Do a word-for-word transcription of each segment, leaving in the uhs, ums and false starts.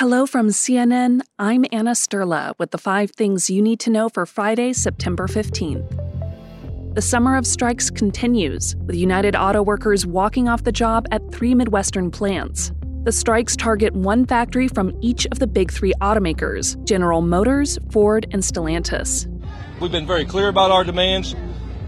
Hello from C N N. I'm Anna Sterla with the five things you need to know for Friday, September fifteenth. The summer of strikes continues, with United Auto Workers walking off the job at three Midwestern plants. The strikes target one factory from each of the big three automakers, General Motors, Ford, and Stellantis. We've been very clear about our demands,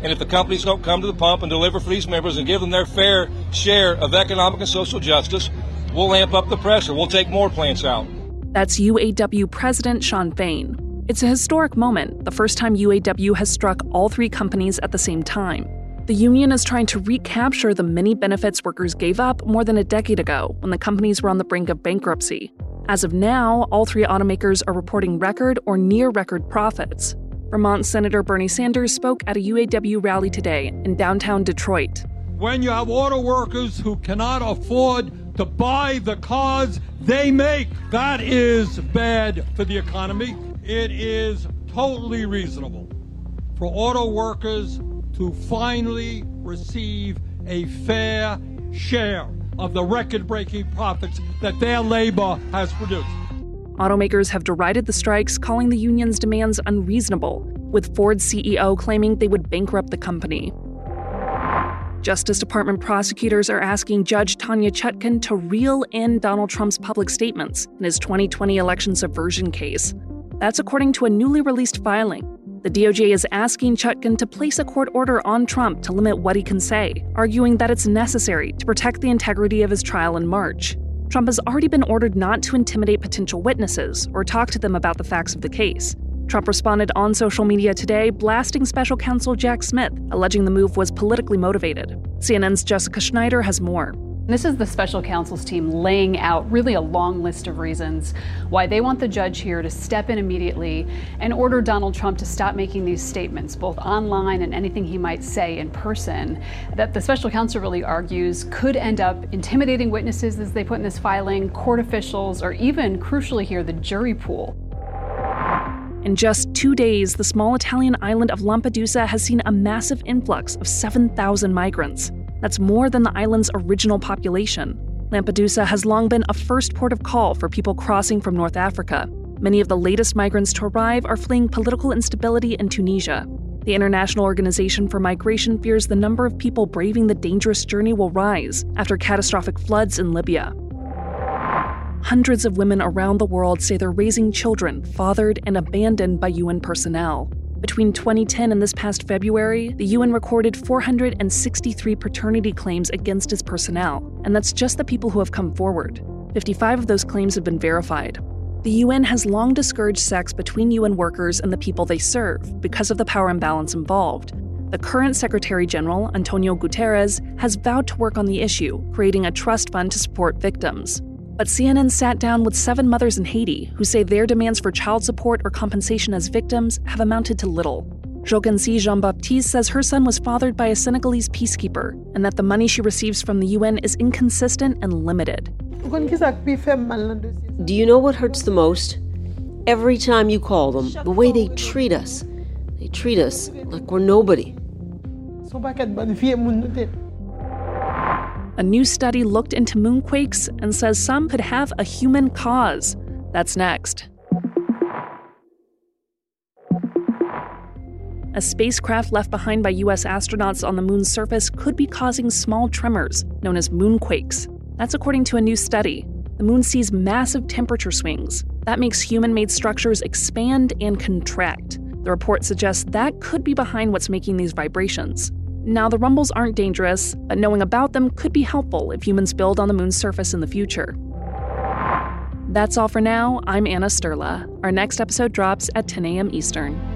and if the companies don't come to the pump and deliver for these members and give them their fair share of economic and social justice, we'll amp up the pressure. We'll take more plants out. That's U A W President Shawn Fain. It's a historic moment, the first time U A W has struck all three companies at the same time. The union is trying to recapture the many benefits workers gave up more than a decade ago when the companies were on the brink of bankruptcy. As of now, all three automakers are reporting record or near-record profits. Vermont Senator Bernie Sanders spoke at a U A W rally today in downtown Detroit. When you have auto workers who cannot afford to buy the cars they make. That is bad for the economy. It is totally reasonable for auto workers to finally receive a fair share of the record-breaking profits that their labor has produced. Automakers have derided the strikes, calling the union's demands unreasonable, with Ford's C E O claiming they would bankrupt the company. Justice Department prosecutors are asking Judge Tanya Chutkan to reel in Donald Trump's public statements in his twenty twenty election subversion case. That's according to a newly released filing. The D O J is asking Chutkan to place a court order on Trump to limit what he can say, arguing that it's necessary to protect the integrity of his trial in March. Trump has already been ordered not to intimidate potential witnesses or talk to them about the facts of the case. Trump responded on social media today, blasting special counsel Jack Smith, alleging the move was politically motivated. C N N's Jessica Schneider has more. This is the special counsel's team laying out really a long list of reasons why they want the judge here to step in immediately and order Donald Trump to stop making these statements, both online and anything he might say in person, that the special counsel really argues could end up intimidating witnesses, as they put in this filing, court officials, or even, crucially here, the jury pool. In just two days, the small Italian island of Lampedusa has seen a massive influx of seven thousand migrants. That's more than the island's original population. Lampedusa has long been a first port of call for people crossing from North Africa. Many of the latest migrants to arrive are fleeing political instability in Tunisia. The International Organization for Migration fears the number of people braving the dangerous journey will rise after catastrophic floods in Libya. Hundreds of women around the world say they're raising children fathered and abandoned by U N personnel. Between twenty ten and this past February, the U N recorded four hundred sixty-three paternity claims against its personnel, and that's just the people who have come forward. fifty-five of those claims have been verified. The U N has long discouraged sex between U N workers and the people they serve because of the power imbalance involved. The current Secretary General, Antonio Guterres, has vowed to work on the issue, creating a trust fund to support victims. But C N N sat down with seven mothers in Haiti who say their demands for child support or compensation as victims have amounted to little. Jogan C. Jean-Baptiste says her son was fathered by a Senegalese peacekeeper and that the money she receives from the U N is inconsistent and limited. Do you know what hurts the most? Every time you call them, the way they treat us. They treat us like we're nobody. A new study looked into moonquakes and says some could have a human cause. That's next. A spacecraft left behind by U S astronauts on the moon's surface could be causing small tremors, known as moonquakes. That's according to a new study. The moon sees massive temperature swings. That makes human-made structures expand and contract. The report suggests that could be behind what's making these vibrations. Now, the rumbles aren't dangerous, but knowing about them could be helpful if humans build on the moon's surface in the future. That's all for now. I'm Anna Sterla. Our next episode drops at ten a.m. Eastern.